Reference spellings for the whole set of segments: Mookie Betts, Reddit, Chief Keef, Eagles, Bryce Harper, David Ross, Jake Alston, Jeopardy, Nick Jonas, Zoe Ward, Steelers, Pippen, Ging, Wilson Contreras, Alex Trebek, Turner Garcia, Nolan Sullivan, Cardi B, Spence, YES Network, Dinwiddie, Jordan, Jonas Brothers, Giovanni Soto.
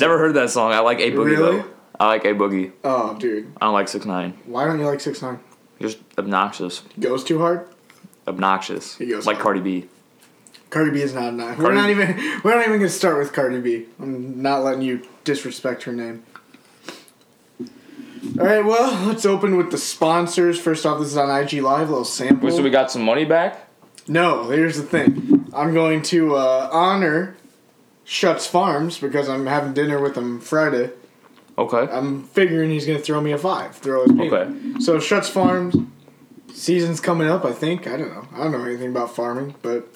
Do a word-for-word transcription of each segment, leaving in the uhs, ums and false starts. That's Never it. heard that song. I like A Boogie, really? though. I like A Boogie. Oh, dude. I don't like six nine. Why don't you like six nine? You're just obnoxious. He goes too hard? Obnoxious. He goes like hard. Cardi B. Cardi B is not nine. We're not even. We're not even gonna start with Cardi B. I'm not letting you disrespect her name. All right. Well, let's open with the sponsors. First off, this is on I G Live. A little sample. Wait, so we got some money back? No. Here's the thing. I'm going to uh, honor Shutz Farms because I'm having dinner with him Friday. Okay. I'm figuring he's gonna throw me a five. Throw his payment. Okay. So Shutz Farms. Season's coming up. I think. I don't know. I don't know anything about farming, but.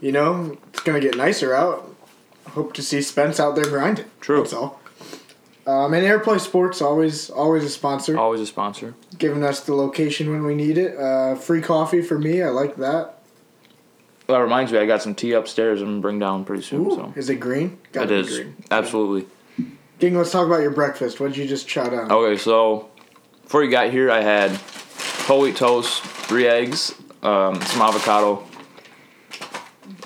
You know, it's going to get nicer out. Hope to see Spence out there grinding. True. That's all. Um, and Airplay Sports, always always a sponsor. Always a sponsor. Giving us the location when we need it. Uh, free coffee for me. I like that. Well, that reminds me, I got some tea upstairs I'm going to bring down pretty soon. Ooh, so. Is it green? Gotta it is. Green. Absolutely. Ging, let's talk about your breakfast. What did you just chow down? Okay, so before you got here, I had whole wheat toast, three eggs, um, some avocado.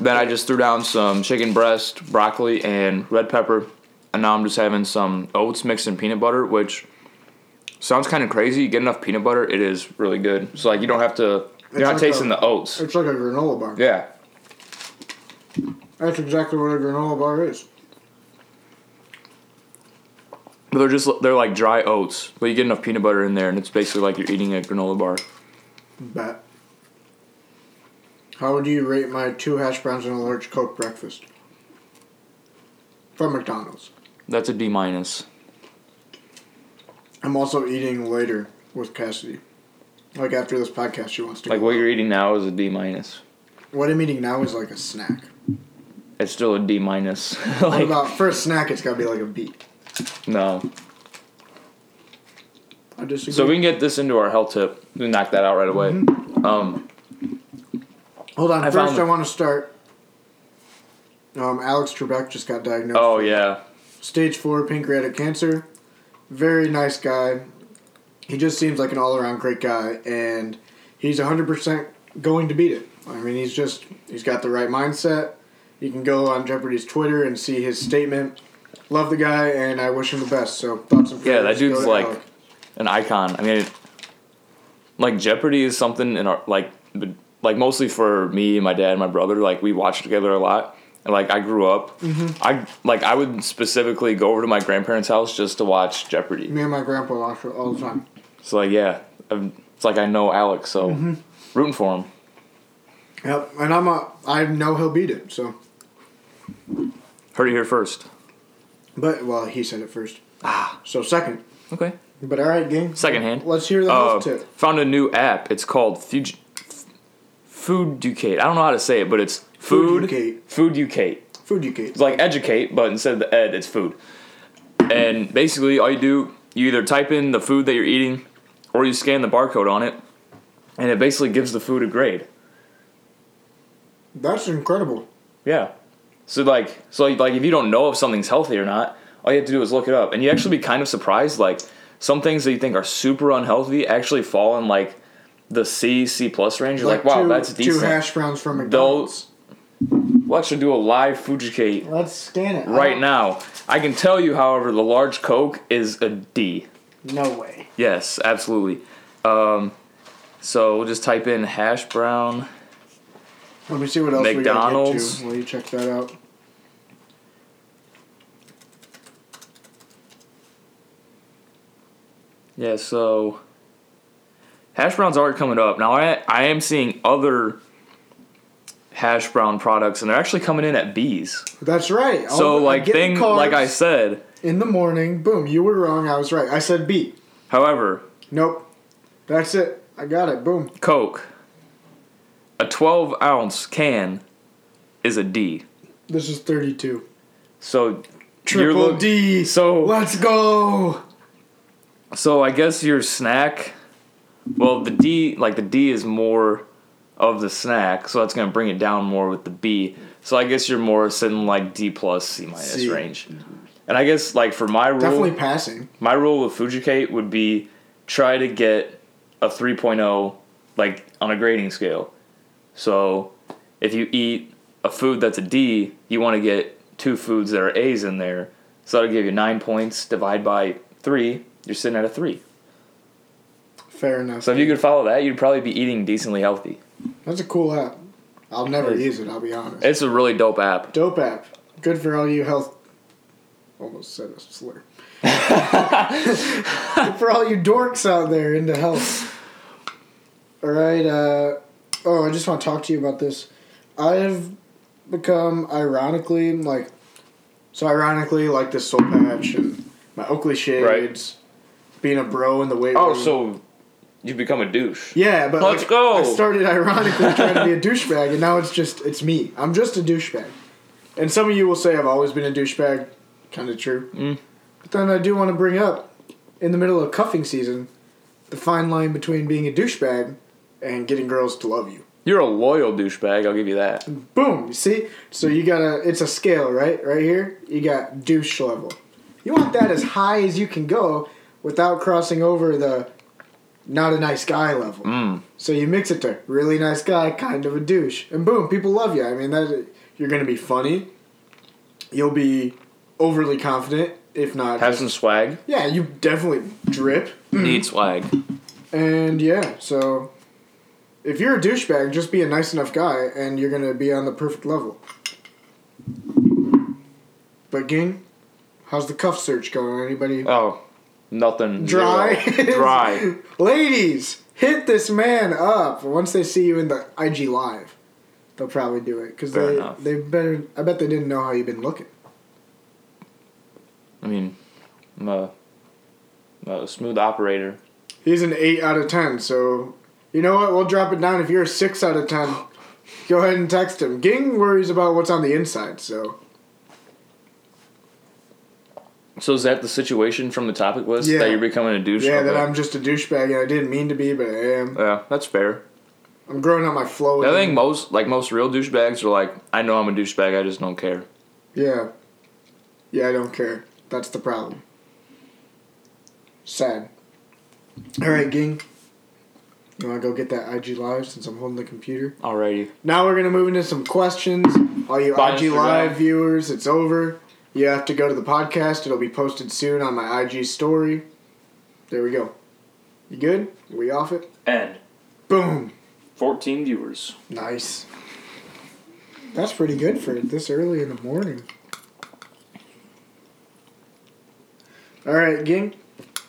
Then I just threw down some chicken breast, broccoli, and red pepper. And now I'm just having some oats mixed in peanut butter, which sounds kind of crazy. You get enough peanut butter, it is really good. It's so, like, you don't have to... You're it's not like tasting a, the oats. It's like a granola bar. Yeah. That's exactly what a granola bar is. But they're just... They're like dry oats. But you get enough peanut butter in there, and it's basically like you're eating a granola bar. Bet. How would you rate my two hash browns and a large Coke breakfast? From McDonald's. That's a D minus. I'm also eating later with Cassidy. Like after this podcast, she wants to Like go what out. You're eating now is a D minus. What I'm eating now is like a snack. It's still a D minus. Like, what about for a snack, it's got to be like a B. No. I disagree. So we can get this into our health tip. We knock that out right away. Mm-hmm. Um... Hold on. I First, I want to start. Um, Alex Trebek just got diagnosed. Oh, yeah. Stage four pancreatic cancer. Very nice guy. He just seems like an all-around great guy, and he's one hundred percent going to beat it. I mean, he's just, he's got the right mindset. You can go on Jeopardy's Twitter and see his statement. Love the guy, and I wish him the best. So, thoughts and prayers. Yeah, that dude's like Alex. An icon. I mean, like, Jeopardy is something in our, like, the... Like, mostly for me and my dad and my brother, like, we watched together a lot. And, like, I grew up. Mm-hmm. I Like, I would specifically go over to my grandparents' house just to watch Jeopardy. Me and my grandpa watched it all the time. So, like, yeah. I'm, it's like I know Alex, so mm-hmm. rooting for him. Yep, and I am a I know he'll beat it, so. Heard it here first. But, well, he said it first. Ah. So, second. Okay. But, all right, gang. Second hand. Let's hear the uh, health tip. Found a new app. It's called Fuji... Fooducate. I don't know how to say it, but it's food. Fooducate. Fooducate. Fooducate. It's like educate, but instead of the ed, it's food. And basically, all you do, you either type in the food that you're eating, or you scan the barcode on it, and it basically gives the food a grade. That's incredible. Yeah. So like, so like, if you don't know if something's healthy or not, all you have to do is look it up, and you actually be kind of surprised. Like, some things that you think are super unhealthy actually fall in like. The C, C plus range. You're like, like wow, two, that's decent. Two hash browns from McDonald's. They'll, we'll actually do a live Fooducate. Let's scan it. Right now. I can tell you, however, the large Coke is a D. No way. Yes, absolutely. Um, so we'll just type in hash brown. Let me see what else McDonald's. We got to get to while you check that out. Yeah, so... Hash browns are coming up. Now, I I am seeing other hash brown products, and they're actually coming in at B's. That's right. All so, like, thing, like I said. In the morning, boom, you were wrong, I was right. I said B. However. Nope. That's it. I got it. Boom. Coke. A twelve-ounce can is a D. This is thirty-two. So, triple lo- D. So let's go. So, I guess your snack... Well, the D, like the D is more of the snack, so that's going to bring it down more with the B. So I guess you're more sitting like D plus, C minus C. range. And I guess like for my rule... Definitely passing. My rule with Fooducate would be try to get a three point oh like on a grading scale. So if you eat a food that's a D, you want to get two foods that are A's in there. So that'll give you nine points. Divide by three, you're sitting at a three. Fair enough. So if you could follow that, you'd probably be eating decently healthy. That's a cool app. I'll never use it, I'll be honest. It's a really dope app. Dope app. Good for all you health... Almost said a slur. For all you dorks out there into health. All right. Uh, oh, I just want to talk to you about this. I've become, ironically, like... So, ironically, like this soul patch and my Oakley shades. Right. Being a bro in the weight room. Oh, so... You've become a douche. Yeah, but Let's like, go. I started ironically trying to be a douchebag, and now it's just, it's me. I'm just a douchebag. And some of you will say I've always been a douchebag. Kind of true. Mm. But then I do want to bring up, in the middle of cuffing season, the fine line between being a douchebag and getting girls to love you. You're a loyal douchebag, I'll give you that. Boom, you see? So you got a, it's a scale, right? Right here, you got douche level. You want that as high as you can go without crossing over the... not a nice guy level. Mm. So you mix it to really nice guy, kind of a douche. And boom, people love you. I mean, that you're going to be funny. You'll be overly confident, if not... Have just, some swag. Yeah, you definitely drip. Need swag. And yeah, so if you're a douchebag, just be a nice enough guy, and you're going to be on the perfect level. But gang, how's the cuff search going? Anybody... Oh. Nothing. Dry. Dry. Ladies, hit this man up. Once they see you in the I G Live, they'll probably do it. Because they, they better, I bet they didn't know how you've been looking. I mean, I'm a, I'm a smooth operator. He's an eight out of ten, so you know what? We'll drop it down. If you're a six out of ten, go ahead and text him. Ging worries about what's on the inside, so... So is that the situation from the topic list? Yeah. That you're becoming a douche? Yeah, that I'm just a douchebag and I didn't mean to be, but I am. Yeah, that's fair. I'm growing out my flow. I think me. most like most real douchebags are like, I know I'm a douchebag, I just don't care. Yeah. Yeah, I don't care. That's the problem. Sad. All right, gang. You want to go get that I G Live since I'm holding the computer? Alrighty. Now we're going to move into some questions. All you Bye, I G Instagram. Live viewers, it's over. You have to go to the podcast. It'll be posted soon on my I G story. There we go. You good? Are we off it? And. Boom. fourteen viewers. Nice. That's pretty good for this early in the morning. All right, gang.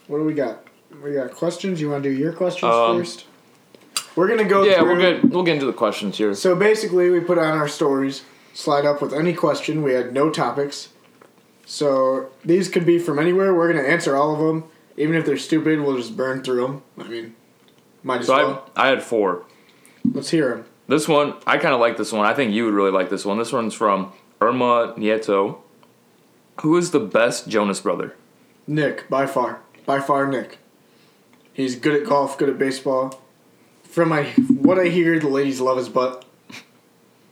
What do we got? We got questions. You want to do your questions um, first? We're going to go yeah, through. Yeah, we're good. We'll get into the questions here. So basically, we put on our stories. Slide up with any question. We had no topics. So, these could be from anywhere. We're going to answer all of them. Even if they're stupid, we'll just burn through them. I mean, might as so well. I, I had four. Let's hear them. This one, I kind of like this one. I think you would really like this one. This one's from Irma Nieto. Who is the best Jonas brother? Nick, by far. By far, Nick. He's good at golf, good at baseball. From my what I hear, the ladies love his butt.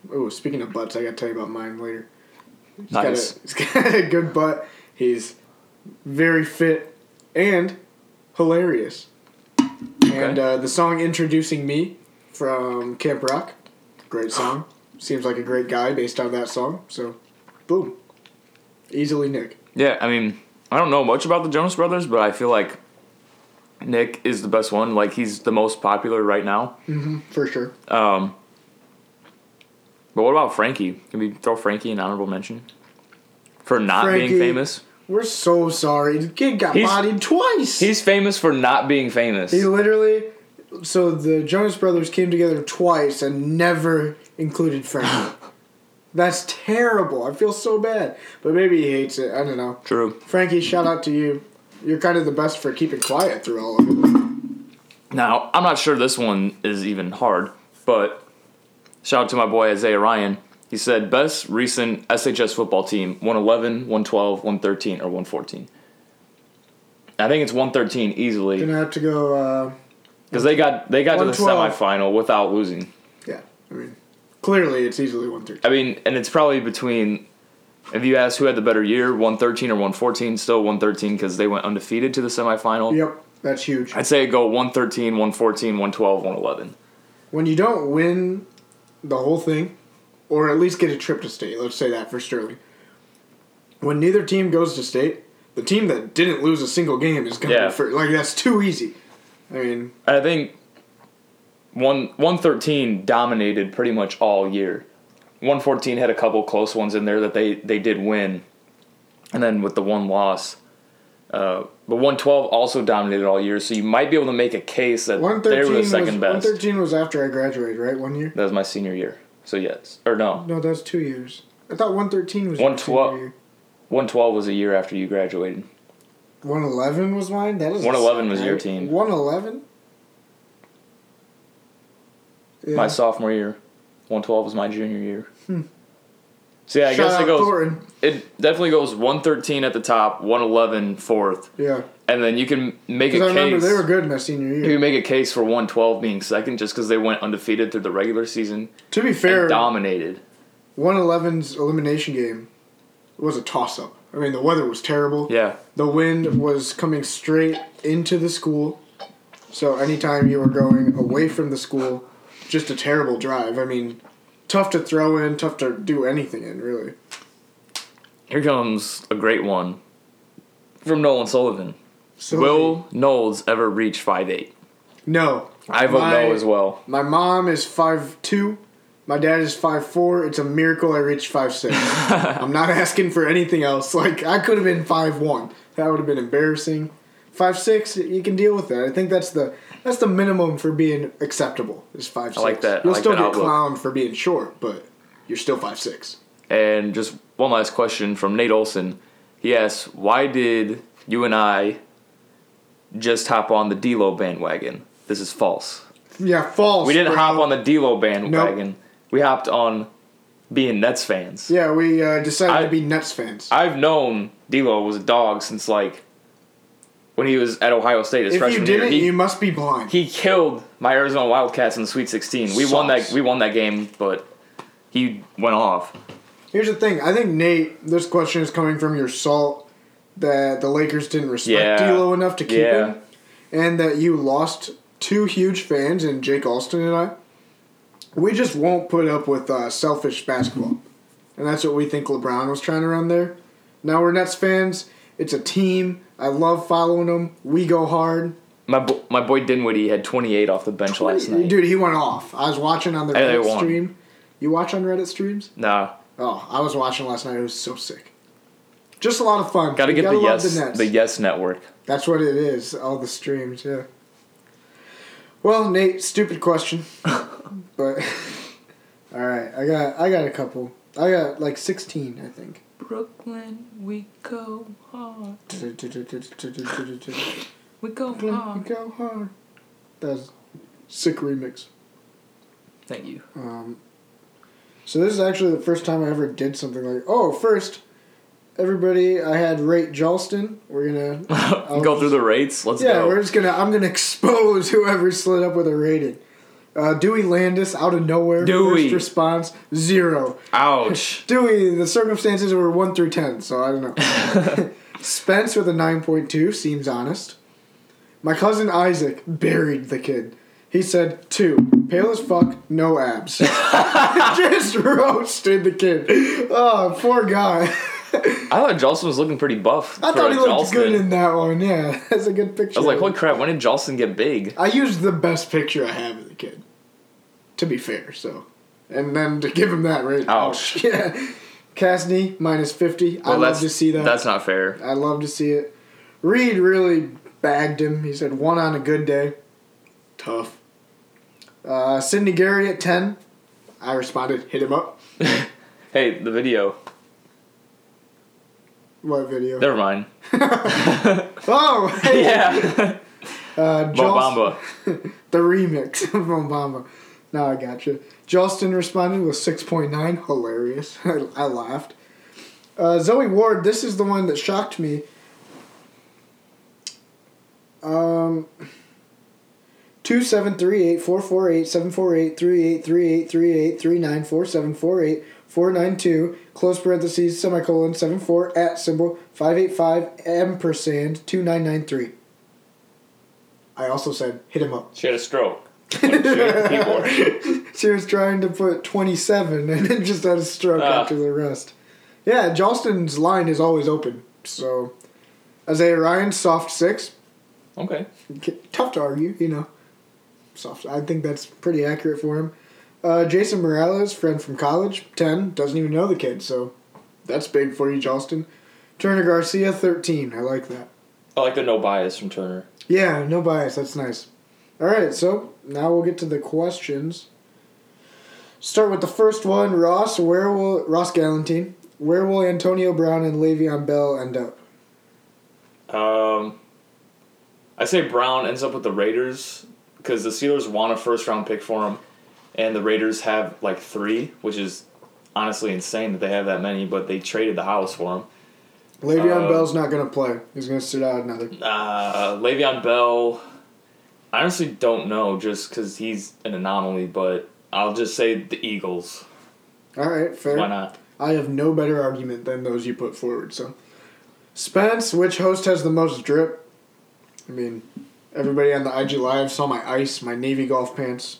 Oh, speaking of butts, I got to tell you about mine later. He's, nice. got a, he's got a good butt. He's very fit and hilarious. Okay. And uh, the song Introducing Me from Camp Rock, great song. Seems like a great guy based on that song. So, boom. Easily Nick. Yeah, I mean, I don't know much about the Jonas Brothers, but I feel like Nick is the best one. Like, he's the most popular right now. Mm-hmm, for sure. Um... But what about Frankie? Can we throw Frankie an honorable mention? For not Frankie, being famous? We're so sorry. The kid got he's, bodied twice. He's famous for not being famous. He literally... So the Jonas Brothers came together twice and never included Frankie. That's terrible. I feel so bad. But maybe he hates it. I don't know. True. Frankie, shout out to you. You're kind of the best for keeping quiet through all of it. Now, I'm not sure this one is even hard, but... Shout out to my boy Isaiah Ryan. He said, best recent S H S football team, one eleven, one twelve, one thirteen, or one fourteen. I think it's one thirteen easily. Going to have to go... Because uh, they got they got to the semifinal without losing. Yeah. I mean, clearly it's easily one thirteen. I mean, and it's probably between, if you ask who had the better year, one thirteen or one fourteen, still one thirteen because they went undefeated to the semifinal. Yep, that's huge. I'd say go one thirteen, one fourteen, one twelve, one eleven. When you don't win... the whole thing, or at least get a trip to state. Let's say that for Sterling. when neither team goes to state, the team that didn't lose a single game is going to yeah. be first. Like, that's too easy. I mean... I think one, one thirteen dominated pretty much all year. one fourteen had a couple close ones in there that they, they did win. And then with the one loss... Uh, but one twelve also dominated all year, so you might be able to make a case that they were the second was, best. one thirteen was after I graduated, right? One year? That was my senior year. So yes. Or no. No, that was two years. I thought one thirteen was your senior year. one twelve was a year after you graduated. one eleven was mine? That is one eleven was your team. one eleven? Yeah. My sophomore year. one twelve was my junior year. Hmm. So yeah, I Shout guess it goes. Thornton. It definitely goes one thirteen at the top, one eleven fourth. Yeah, and then you can make a case. I remember they were good in my senior year. You can make a case for one twelve being second just because they went undefeated through the regular season. To be fair, and dominated. one eleven's elimination game was a toss-up. I mean, the weather was terrible. Yeah, the wind was coming straight into the school, so anytime you were going away from the school, just a terrible drive. I mean. Tough to throw in, tough to do anything in, really. Here comes a great one from Nolan Sullivan. Sullivan. Will Knowles ever reach five eight? No. I vote my, no as well. My mom is five two. My dad is five four. It's a miracle I reached five six. I'm not asking for anything else. Like, I could have been five one. That would have been embarrassing. five six, you can deal with that. I think that's the that's the minimum for being acceptable is five six. I like that. You'll I like still that get outlook. Clowned for being short, but you're still five six. And just one last question from Nate Olson. He asks, why did you and I just hop on the D-Lo bandwagon? This is false. Yeah, false. We didn't bro. hop on the D-Lo bandwagon. Nope. We hopped on being Nets fans. Yeah, we uh, decided I, to be Nets fans. I've known D-Lo was a dog since, like, when he was at Ohio State his freshman year. If you didn't, he, you must be blind. He killed my Arizona Wildcats in the Sweet sixteen. We Sauce. won that we won that game, but he went off. Here's the thing. I think, Nate, this question is coming from your salt that the Lakers didn't respect yeah. D-Lo enough to keep yeah. him, and that you lost two huge fans in Jake Alston and I. We just won't put up with uh, selfish basketball, and that's what we think LeBron was trying to run there. Now we're Nets fans. It's a team. I love following them. We go hard. My bo- my boy Dinwiddie had twenty-eight off the bench twenty last night. Dude, he went off. I was watching on the and Reddit stream. You watch on Reddit streams? No. Oh, I was watching last night. It was so sick. Just a lot of fun. Got to get gotta the yes the, the Yes Network. That's what it is. All the streams, yeah. Well, Nate, stupid question, but all right. I got I got a couple. I got like sixteen, I think. Brooklyn, we go hard. we go hard. We go hard. That's a sick remix. Thank you. Um, so this is actually the first time I ever did something like, oh, first, everybody, I had rate Jalston. We're going to... Go through the rates? Let's yeah, go. Yeah, we're just going to... I'm going to expose whoever slid up with a rating. Uh, Dewey Landis, out of nowhere. Dewey. First response, zero. Ouch. Dewey, the circumstances were one through ten, so I don't know. Spence with a nine point two, seems honest. My cousin Isaac buried the kid. He said, two, pale as fuck, no abs. Just roasted the kid. Oh, poor guy. I thought Jalston was looking pretty buff. I thought he Jalston. looked good in that one, yeah. That's a good picture. I was like, holy crap, when did Jalston get big? I used the best picture I have of the kid, to be fair, so. And then to give him that rating. Ouch. Yeah. Cassidy, minus fifty. Well, I love to see that. That's not fair. I love to see it. Reed really bagged him. He said, one on a good day. Tough. Uh, Sydney Gary at ten. I responded, hit him up. Hey, the video. What video? Never mind. oh! Hey. Yeah. uh, Jalston, Mo Bamba. The remix of Mo Bamba. Now I gotcha. Jalston responded with six point nine. Hilarious. I, I laughed. Uh, Zoe Ward, this is the one that shocked me. Um, two seven three eight four four eight seven four eight three eight three eight three eight three nine four seven four eight. four nine two, close parentheses, semicolon, seven four, at symbol, five eight five, ampersand, two nine nine three. I also said, hit him up. She had a stroke. When she, the she was trying to put twenty-seven and then just had a stroke uh. after the rest. Yeah, Jalston's line is always open. So, Isaiah Ryan, soft six. Okay. Tough to argue, you know. Soft. I think that's pretty accurate for him. Uh, Jason Morales, friend from college, ten. Doesn't even know the kid, so that's big for you, Jalston. Turner Garcia, thirteen. I like that. I like the no bias from Turner. Yeah, no bias. That's nice. All right, so now we'll get to the questions. Start with the first one, Ross. Where will Ross Galantine? Where will Antonio Brown and Le'Veon Bell end up? Um, I say Brown ends up with the Raiders because the Steelers want a first-round pick for him, and the Raiders have like three, which is honestly insane that they have that many. But they traded the house for him. Le'Veon uh, Bell's not going to play. He's going to sit out another. Uh, Le'Veon Bell, I honestly don't know just because he's an anomaly, but I'll just say the Eagles. All right, fair. Why not? I have no better argument than those you put forward, so. Spence, which host has the most drip? I mean, everybody on the I G Live saw my ice, my navy golf pants.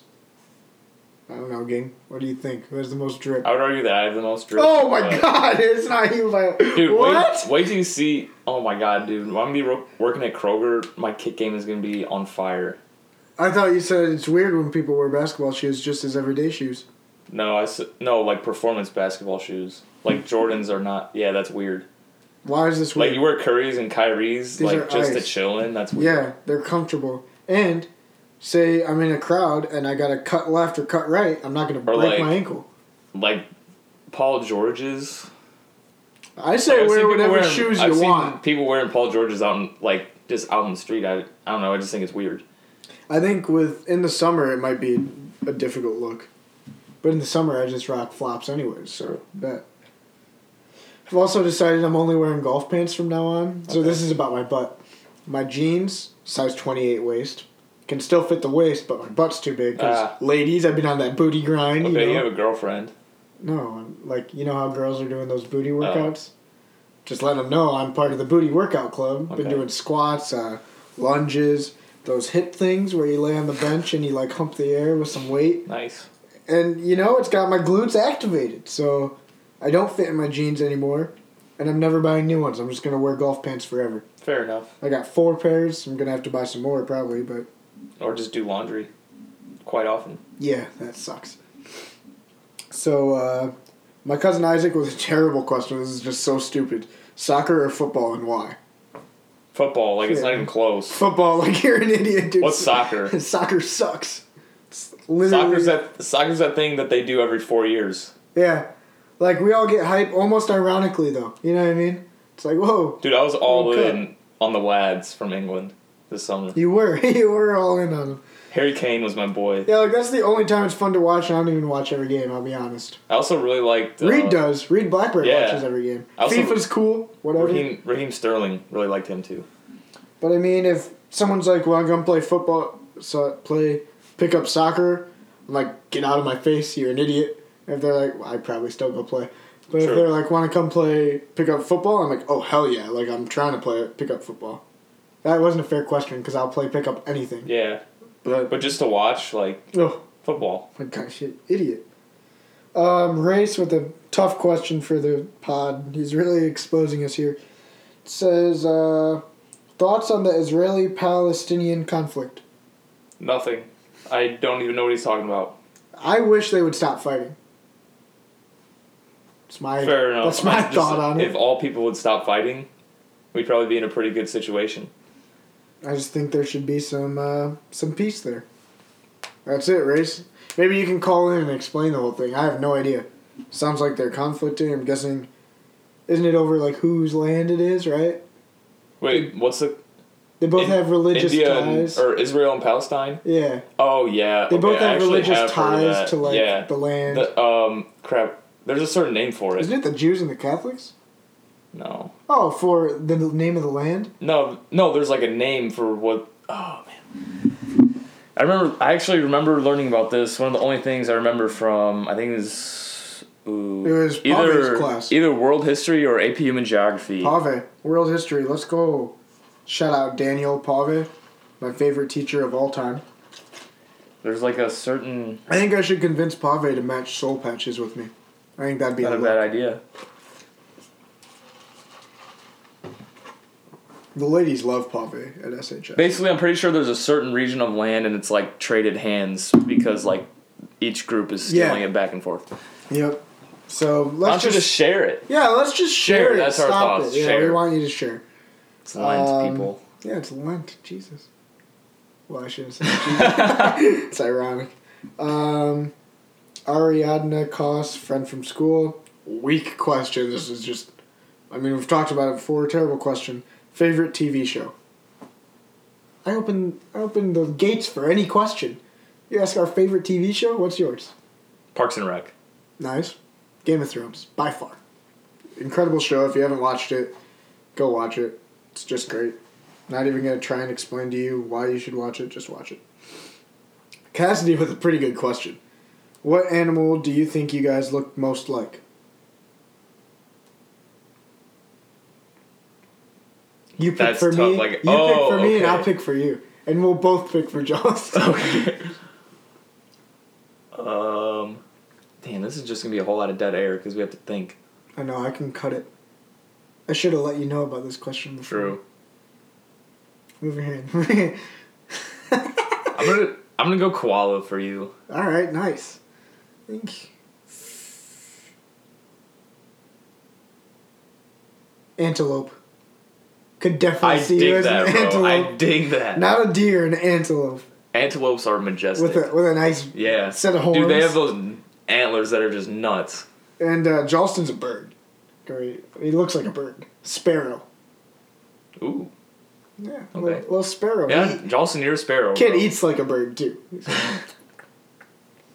I don't know, gang. What do you think? Who has the most drip? I would argue that I have the most drip. Oh, my but... God. It's not you. By... Dude, what? Wait, wait till you see. Oh, my God, dude. When I'm going to be working at Kroger, my kick game is going to be on fire. I thought you said it's weird when people wear basketball shoes just as everyday shoes. No, I su- no like performance basketball shoes. Like, Jordans are not. Yeah, that's weird. Why is this weird? Like, you wear Curry's and Kyrie's, These like, just ice. to chillin'. That's weird. Yeah, they're comfortable. And... Say I'm in a crowd and I gotta cut left or cut right, I'm not gonna break like, my ankle. Like Paul George's. I say like, wear whatever wearing, shoes I've you seen want. People wearing Paul George's out in, like just out in the street. I, I don't know. I just think it's weird. I think with in the summer it might be a difficult look, but in the summer I just rock flops anyways. So bet. I've also decided I'm only wearing golf pants from now on. So okay. This is about my butt. My jeans, size twenty-eight waist. Can still fit the waist, but my butt's too big. Cause uh, ladies, I've been on that booty grind. Okay, you, know? You have a girlfriend. No, like you know how girls are doing those booty workouts. Oh. Just let them know I'm part of the booty workout club. Okay. Been doing squats, uh, lunges, those hip things where you lay on the bench and you like hump the air with some weight. Nice. And you know it's got my glutes activated, so I don't fit in my jeans anymore, and I'm never buying new ones. I'm just gonna wear golf pants forever. Fair enough. I got four pairs. I'm gonna have to buy some more probably, but. Or just do laundry quite often. Yeah, that sucks. So, uh, my cousin Isaac was a terrible question. This is just so stupid. Soccer or football and why? Football. Like, yeah. It's not even close. Football. Like, you're an idiot, dude. What's soccer? Soccer sucks. Soccer's that, soccer's that thing that they do every four years. Yeah. Like, we all get hype almost ironically, though. You know what I mean? It's like, whoa. Dude, I was all okay. in on the lads from England. This summer. You were. You were all in on him. Harry Kane was my boy. Yeah, like, that's the only time it's fun to watch, and I don't even watch every game, I'll be honest. I also really liked... Uh, Reed does. Reed Blackbird yeah. watches every game. Also, FIFA's cool, whatever. Raheem, Raheem Sterling, really liked him, too. But, I mean, if someone's like, well, I'm going to play football, so play, pick up soccer, I'm like, get out of my face, you're an idiot. And if they're like, well, I'd probably still go play. But True. If they're like, want to come play, pick up football, I'm like, oh, hell yeah, like, I'm trying to play pick up football. That wasn't a fair question because I'll play pick up anything. Yeah, but but just to watch like oh, football. My gosh, you idiot! Um, Race with a tough question for the pod. He's really exposing us here. It says uh, thoughts on the Israeli-Palestinian conflict. Nothing. I don't even know what he's talking about. I wish they would stop fighting. It's my fair enough. That's my just, thought on it. If all people would stop fighting, we'd probably be in a pretty good situation. I just think there should be some uh, some peace there. That's it, Race. Maybe you can call in and explain the whole thing. I have no idea. Sounds like they're conflicting. I'm guessing, isn't it over like whose land it is, right? Wait, they, what's the? They both in, have religious India ties, and, or Israel and Palestine. Yeah. Oh yeah. They okay, both have religious have ties to like yeah. the land. The, um, crap. There's a certain name for it. Isn't it the Jews and the Catholics? No. Oh, for the name of the land? No, no. There's like a name for what... Oh, man. I remember... I actually remember learning about this. One of the only things I remember from... I think it was... Ooh, it was Pave's class. Either World History or A P Human Geography. Pave. World History. Let's go. Shout out Daniel Pave. My favorite teacher of all time. There's like a certain... I think I should convince Pave to match soul patches with me. I think that'd be... Not a bad idea. The ladies love Pave at S H S. Basically, I'm pretty sure there's a certain region of land, and it's like traded hands because like each group is stealing yeah. it back and forth. Yep. So let's Why don't just, you just share it. Yeah, let's just share, share it. That's Stop our thoughts. It. Yeah, share. We want you to share. It's Lent, um, people. Yeah, it's Lent. Jesus. Well, I shouldn't say that. Jesus. It's ironic. Um, Ariadna Koss, friend from school. Weak question. This is just... I mean, we've talked about it before. Terrible question. Favorite T V show? I open, I open the gates for any question. You ask our favorite T V show? What's yours? Parks and Rec. Nice. Game of Thrones, by far. Incredible show. If you haven't watched it, go watch it. It's just great. Not even going to try and explain to you why you should watch it. Just watch it. Cassidy with a pretty good question. What animal do you think you guys look most like? You pick That's for tough. me, like, you oh, pick for me, okay. and I'll pick for you. And we'll both pick for Jalston. Okay. um, damn, this is just going to be a whole lot of dead air because we have to think. I know, I can cut it. I should have let you know about this question before. True. Move your hand. I'm gonna, I'm gonna go koala for you. All right, nice. Think. Antelope. Could definitely I see dig you as that, an bro. antelope. I dig that. Not a deer, an antelope. Antelopes are majestic. With a with a nice yeah. set of horns. Dude, they have those antlers that are just nuts. And uh, Jalston's a bird. Great. He looks like a bird. Sparrow. Ooh. Yeah, okay. little, little sparrow. Yeah, he, Jalston, you're a sparrow. Kid bro. eats like a bird, too.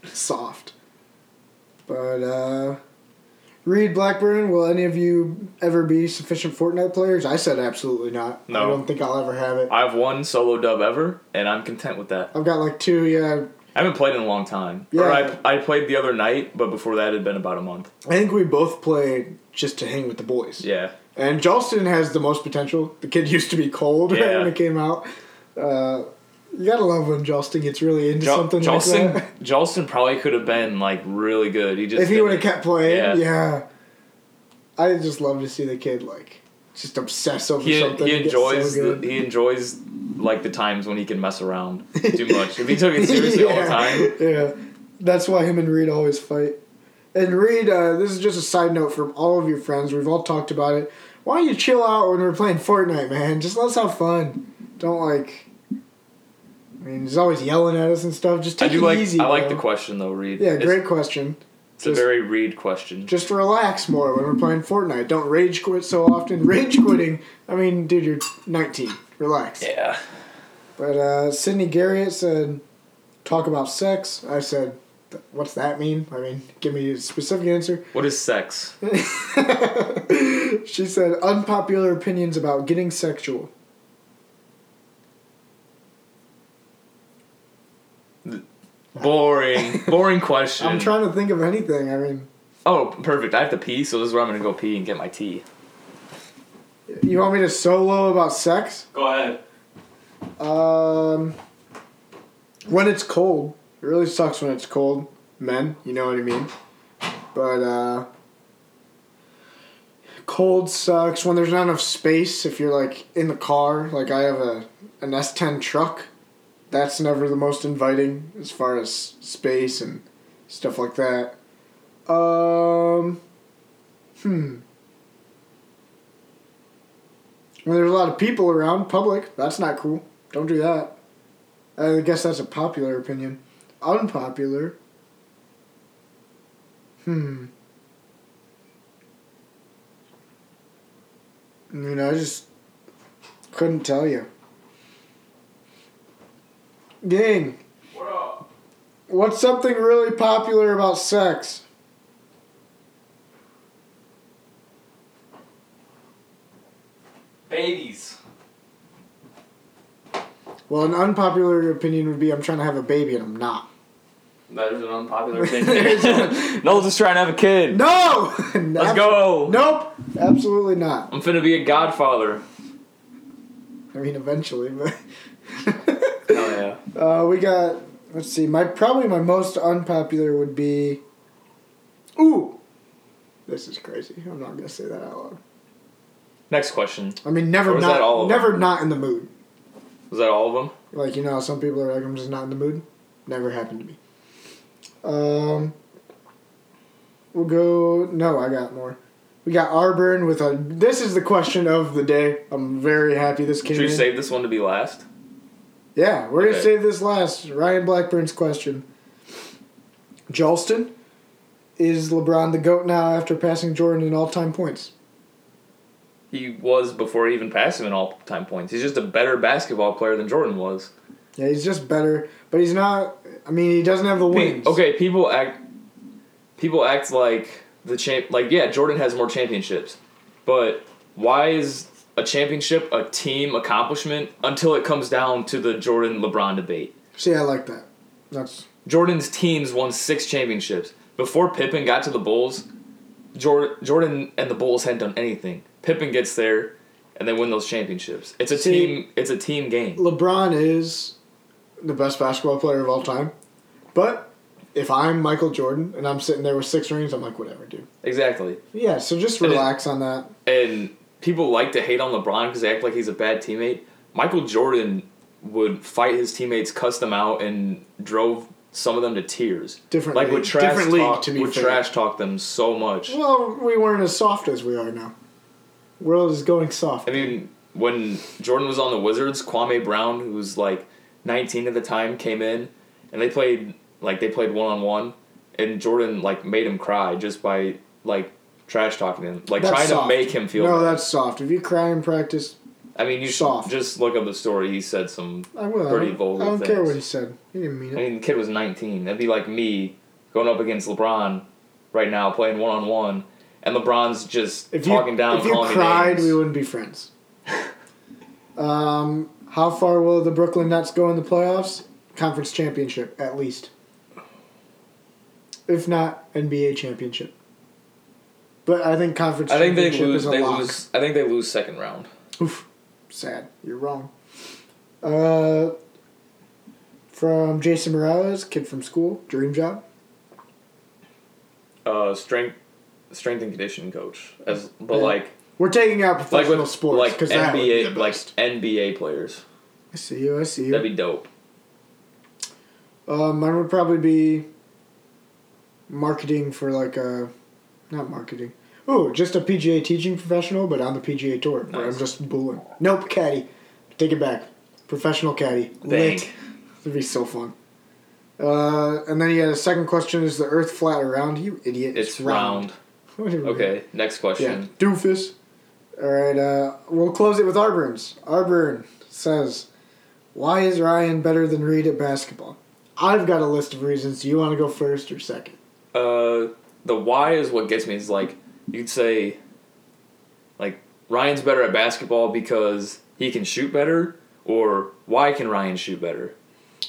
Soft. But, uh... Reed Blackburn, will any of you ever be sufficient Fortnite players? I said absolutely not. No. I don't think I'll ever have it. I have one solo dub ever, and I'm content with that. I've got, like, two, yeah. I haven't played in a long time. Yeah. Or I, I played the other night, but before that it had been about a month. I think we both played just to hang with the boys. Yeah. And Jalston has the most potential. The kid used to be cold yeah. right when it came out. Uh, you gotta love when Jalston gets really into Jal- something Jalston, like that. Jalston probably could have been, like, really good. He just If he would have kept playing, yeah. yeah. I just love to see the kid, like, just obsess over he, something. He enjoys, so the, he enjoys, like, the times when he can mess around too much. If he took it seriously yeah. all the time. Yeah. That's why him and Reed always fight. And Reed, uh, this is just a side note from all of your friends. We've all talked about it. Why don't you chill out when we're playing Fortnite, man? Just let us have fun. Don't, like... I mean, he's always yelling at us and stuff. Just take I do it like, easy, I bro. like the question, though, Reed. Yeah, great it's, question. It's just, a very Reed question. Just relax more when we're playing Fortnite. Don't rage quit so often. Rage quitting. I mean, dude, you're nineteen. Relax. Yeah. But uh, Sydney Garriott said, talk about sex. I said... What's that mean? I mean, give me a specific answer. What is sex? She said, unpopular opinions about getting sexual. Boring. Boring question. I'm trying to think of anything. I mean... Oh, perfect. I have to pee, so this is where I'm going to go pee and get my tea. You want me to solo about sex? Go ahead. Um, when it's cold... It really sucks when it's cold. Men, you know what I mean. But, uh... cold sucks when there's not enough space. If you're, like, in the car. Like, I have a an S ten truck. That's never the most inviting as far as space and stuff like that. Um... Hmm. When there's a lot of people around, public, that's not cool. Don't do that. I guess that's a popular opinion. Unpopular. Hmm. I mean, I just couldn't tell you. Gang. What up? What's something really popular about sex? Babies. Well, an unpopular opinion would be I'm trying to have a baby and I'm not. That is an unpopular opinion. Noel's just trying to have a kid. No! Let's Abs- go! Nope! Absolutely not. I'm finna be a godfather. I mean, eventually, but... Hell yeah. Uh, we got... Let's see. My Probably my most unpopular would be... Ooh! This is crazy. I'm not gonna say that out loud. Next question. I mean, never not never not in the mood. Was that all of them? Like, you know, some people are like, I'm just not in the mood. Never happened to me. Um, we'll go... No, I got more. We got Arburn with a... This is the question of the day. I'm very happy this came in. Should we save this one to be last? Yeah, we're okay. going to save this last. Ryan Blackburn's question. Jalston, is LeBron the GOAT now after passing Jordan in all-time points? He was before he even passed him in all-time points. He's just a better basketball player than Jordan was. Yeah, he's just better, but he's not... I mean, he doesn't have the wins. Okay, people act people act like the champ... Like, yeah, Jordan has more championships, but why is a championship a team accomplishment until it comes down to the Jordan-LeBron debate? See, I like that. That's... Jordan's teams won six championships. Before Pippen got to the Bulls, Jordan and the Bulls hadn't done anything. Pippen gets there, and they win those championships. It's a See, team. It's a team game. LeBron is the best basketball player of all time, but if I'm Michael Jordan and I'm sitting there with six rings, I'm like, whatever, dude. Exactly. Yeah. So just relax it, on that. And people like to hate on LeBron because they act like he's a bad teammate. Michael Jordan would fight his teammates, cuss them out, and drove some of them to tears. Different like league. Would trash Different league, talk. To be would fair. Trash talk them so much. Well, we weren't as soft as we are now. World is going soft. I mean, when Jordan was on the Wizards, Kwame Brown, who was like nineteen at the time, came in, and they played like they played one on one, and Jordan like made him cry just by like trash talking him, like that's trying soft. To make him feel. No, bad. That's soft. If you cry in practice, I mean, you soft. Should just look up the story. He said some I will. pretty vulgar things. I don't things. care what he said. He didn't mean it. I mean, the kid was nineteen. That'd be like me going up against LeBron right now, playing one on one. And LeBron's just if you, talking down. If you calling cried, we wouldn't be friends. um, how far will the Brooklyn Nets go in the playoffs? Conference championship, at least. If not, N B A championship. But I think conference I think championship they lose, is a they lock. Lose, I think they lose second round. Oof. Sad. You're wrong. Uh, from Jason Morales, kid from school, dream job. Uh, strength... Strength and conditioning coach, as but yeah. like we're taking out professional like, sports, like N B A, like N B A players. I see you. I see you. That'd be dope. Uh, mine would probably be marketing for like a, not marketing. Oh, just a P G A teaching professional, but on the P G A tour. Nice. Where I'm just bullying. Nope, caddy. Take it back. Professional caddy. Dang. Lit. That'd be so fun. Uh, and then he had a second question: is the Earth flat or round? You idiot! It's, it's round. round. Okay, next question. Yeah. Doofus. All right, uh, we'll close it with Arburn's. Arburn says, why is Ryan better than Reed at basketball? I've got a list of reasons. Do you want to go first or second? Uh, the why is what gets me. Is like, you'd say, like, Ryan's better at basketball because he can shoot better, or why can Ryan shoot better?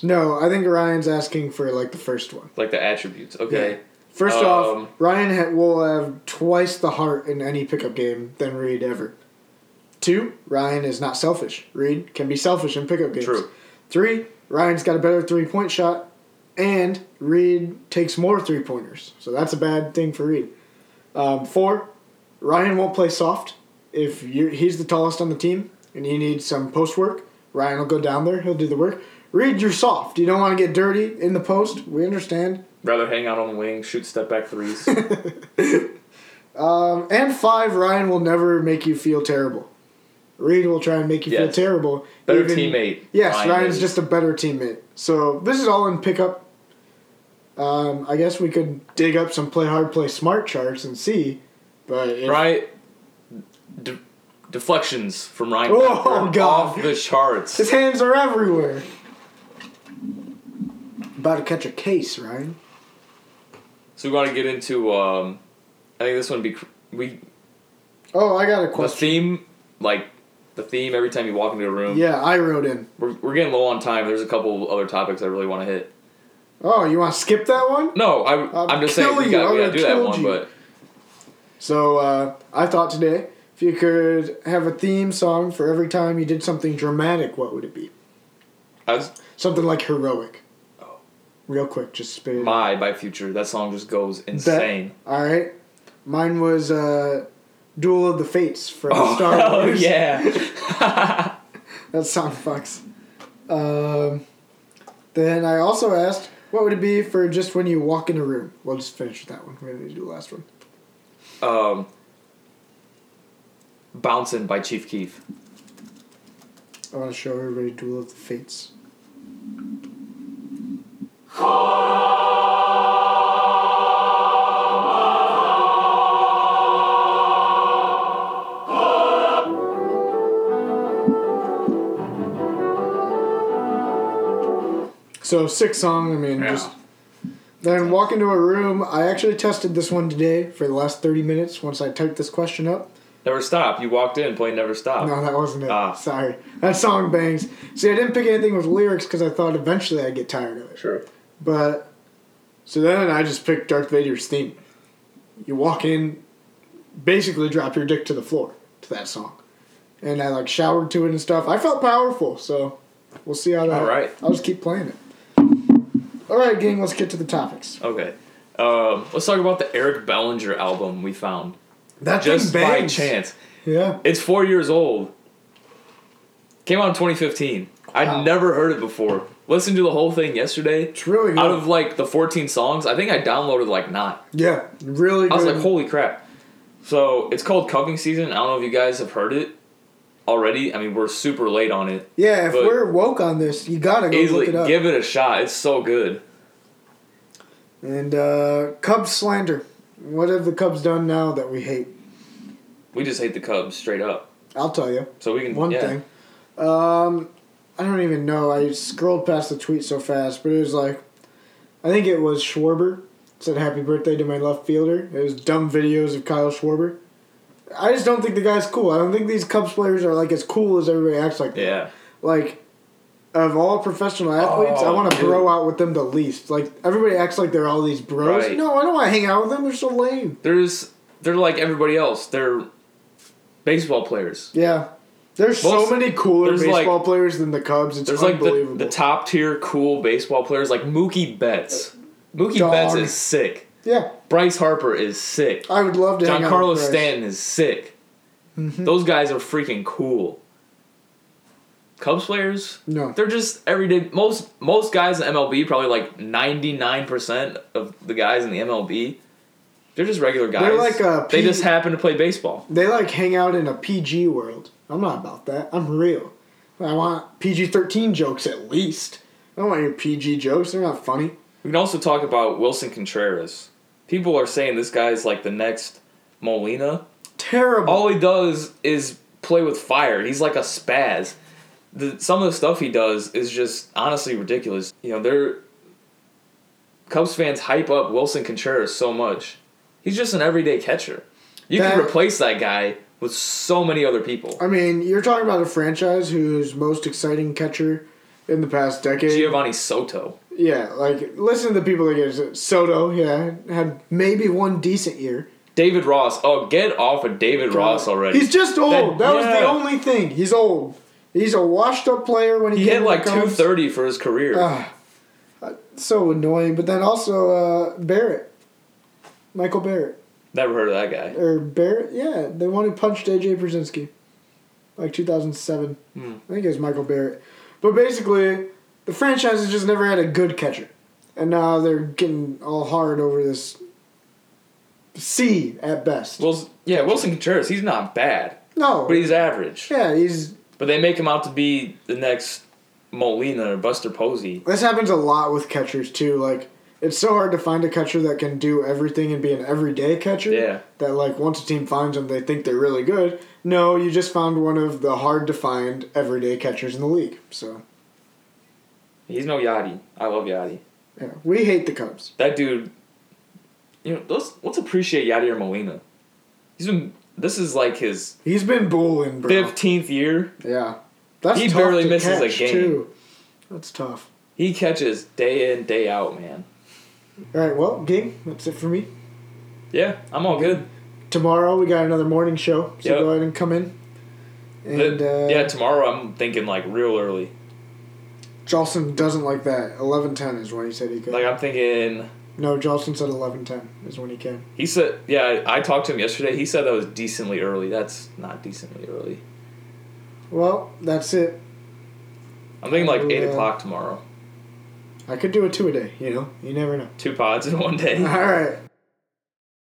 No, I think Ryan's asking for, like, the first one. Like the attributes, okay. Yeah. First um, off, Ryan ha- will have twice the heart in any pickup game than Reed ever. Two, Ryan is not selfish. Reed can be selfish in pickup games. True. Three, Ryan's got a better three-point shot, and Reed takes more three-pointers. So that's a bad thing for Reed. Um, four, Ryan won't play soft. If you he's the tallest on the team and you need some post work, Ryan will go down there. He'll do the work. Reed, you're soft. You don't want to get dirty in the post. We understand. Rather hang out on the wing, shoot step-back threes. um, and five, Ryan will never make you feel terrible. Reed will try and make you yes. feel terrible. Better even, teammate. Yes, Ryan Ryan's is. just a better teammate. So this is all in pickup. Um, I guess we could dig up some play hard, play smart charts and see. But if, right. De- deflections from Ryan. Oh, God. Off the charts. His hands are everywhere. About to catch a case, Ryan. So we want to get into, um, I think this one would be, we... Oh, I got a question. The theme, like, the theme every time you walk into a room. Yeah, I wrote in. We're, we're getting low on time. There's a couple other topics I really want to hit. Oh, you want to skip that one? No, I, I'm, I'm just saying we got to do that one, you. but... So, uh, I thought today, if you could have a theme song for every time you did something dramatic, what would it be? I was, something like heroic. Real quick, just spit it. My, by Future. That song just goes insane. That, all right. Mine was uh, Duel of the Fates from oh, Star Wars. Oh, yeah. That song fucks. Um, then I also asked, what would it be for just when you walk in a room? We'll just finish with that one. We're going to do the last one. Um, Bouncin' by Chief Keef. I want to show everybody Duel of the Fates. So, sick song, I mean, yeah. just... Then walk into a room. I actually tested this one today for the last thirty minutes once I typed this question up. Never Stop. You walked in, played Never Stop. No, that wasn't it. Ah. Sorry. That song bangs. See, I didn't pick anything with lyrics because I thought eventually I'd get tired of it. Sure. But... So then I just picked Darth Vader's theme. You walk in, basically drop your dick to the floor to that song. And I, like, showered to it and stuff. I felt powerful, so we'll see how that... All right. I'll just keep playing it. All right, gang, let's get to the topics. Okay. Um, let's talk about the Eric Bellinger album we found. That just thing by chance. Yeah. It's four years old. Came out in twenty fifteen. Wow. I'd never heard it before. Listened to the whole thing yesterday. It's really good. Out of, like, the fourteen songs, I think I downloaded, like, nine. Yeah, really good. I was like, holy crap. So it's called Cuffing Season. I don't know if you guys have heard it already. I mean, we're super late on it. Yeah, if we're woke on this, you gotta go easily look it up. Give it a shot. It's so good. And uh, Cubs slander. What have the Cubs done now that we hate? We just hate the Cubs straight up. I'll tell you. So we can one yeah. thing. Um, I don't even know. I scrolled past the tweet so fast, but it was like, I think it was Schwarber said happy birthday to my left fielder. It was dumb videos of Kyle Schwarber. I just don't think the guy's cool. I don't think these Cubs players are, like, as cool as everybody acts like that. Yeah. Like, of all professional athletes, oh, I want to bro out with them the least. Like, everybody acts like they're all these bros. Right. No, I don't want to hang out with them. They're so lame. They're just, they're like everybody else. They're baseball players. Yeah. There's Most, so many cooler baseball like, players than the Cubs. It's there's unbelievable. Like the, the top-tier cool baseball players, like Mookie Betts. Mookie Dog. Betts is sick. Yeah. Bryce Harper is sick. I would love to John hang Carlos out with Bryce. Stanton is sick. Mm-hmm. Those guys are freaking cool. Cubs players? No. They're just everyday. Most most guys in M L B, probably like ninety-nine percent of the guys in the M L B, they're just regular guys. They're like a P- they just happen to play baseball. They like hang out in a P G world. I'm not about that. I'm real. I want P G thirteen jokes at least. I don't want your P G jokes. They're not funny. We can also talk about Wilson Contreras. People are saying this guy's like the next Molina. Terrible. All he does is play with fire. He's like a spaz. The, some of the stuff he does is just honestly ridiculous. You know, they're Cubs fans hype up Wilson Contreras so much. He's just an everyday catcher. You that, can replace that guy with so many other people. I mean, you're talking about a franchise whose most exciting catcher in the past decade. Giovanni Soto. Yeah, like, listen to the people that get Soto, yeah, had maybe one decent year. David Ross. Oh, get off of David God. Ross already. He's just old. That, that yeah. was the only thing. He's old. He's a washed-up player when he, he came hit, like, two thirty for his career. Uh, so annoying. But then also uh, Barrett. Michael Barrett. Never heard of that guy. Or Barrett, yeah. The one who punched A J Brzezinski. Like, two thousand seven. Hmm. I think it was Michael Barrett. But basically... The franchise has just never had a good catcher. And now they're getting all hard over this C at best. Well, yeah, Wilson Contreras, he's not bad. No. But he's average. Yeah, he's... But they make him out to be the next Molina or Buster Posey. This happens a lot with catchers, too. Like, it's so hard to find a catcher that can do everything and be an everyday catcher. Yeah. That, like, once a team finds them, they think they're really good. No, you just found one of the hard-to-find everyday catchers in the league, so... He's no Yachty. I love Yachty. Yeah, we hate the Cubs. That dude, you know, let's let's appreciate Yadier Molina. He's been this is like his he's been bowling, bro. Fifteenth year. Yeah, that's he tough barely to misses catch, a game. Too. That's tough. He catches day in day out, man. All right, well, gang, that's it for me. Yeah, I'm all good. Tomorrow we got another morning show, so yep. go ahead and come in. And the, uh, yeah, tomorrow I'm thinking like real early. Jalston doesn't like that. eleven ten is when he said he could. Like, I'm thinking No, Jalston said eleven ten is when he came. He said, yeah, I, I talked to him yesterday. He said that was decently early. That's not decently early. Well, that's it. I'm thinking like eight uh, o'clock tomorrow. I could do a two a day, you know? You never know. Two pods in one day. All right.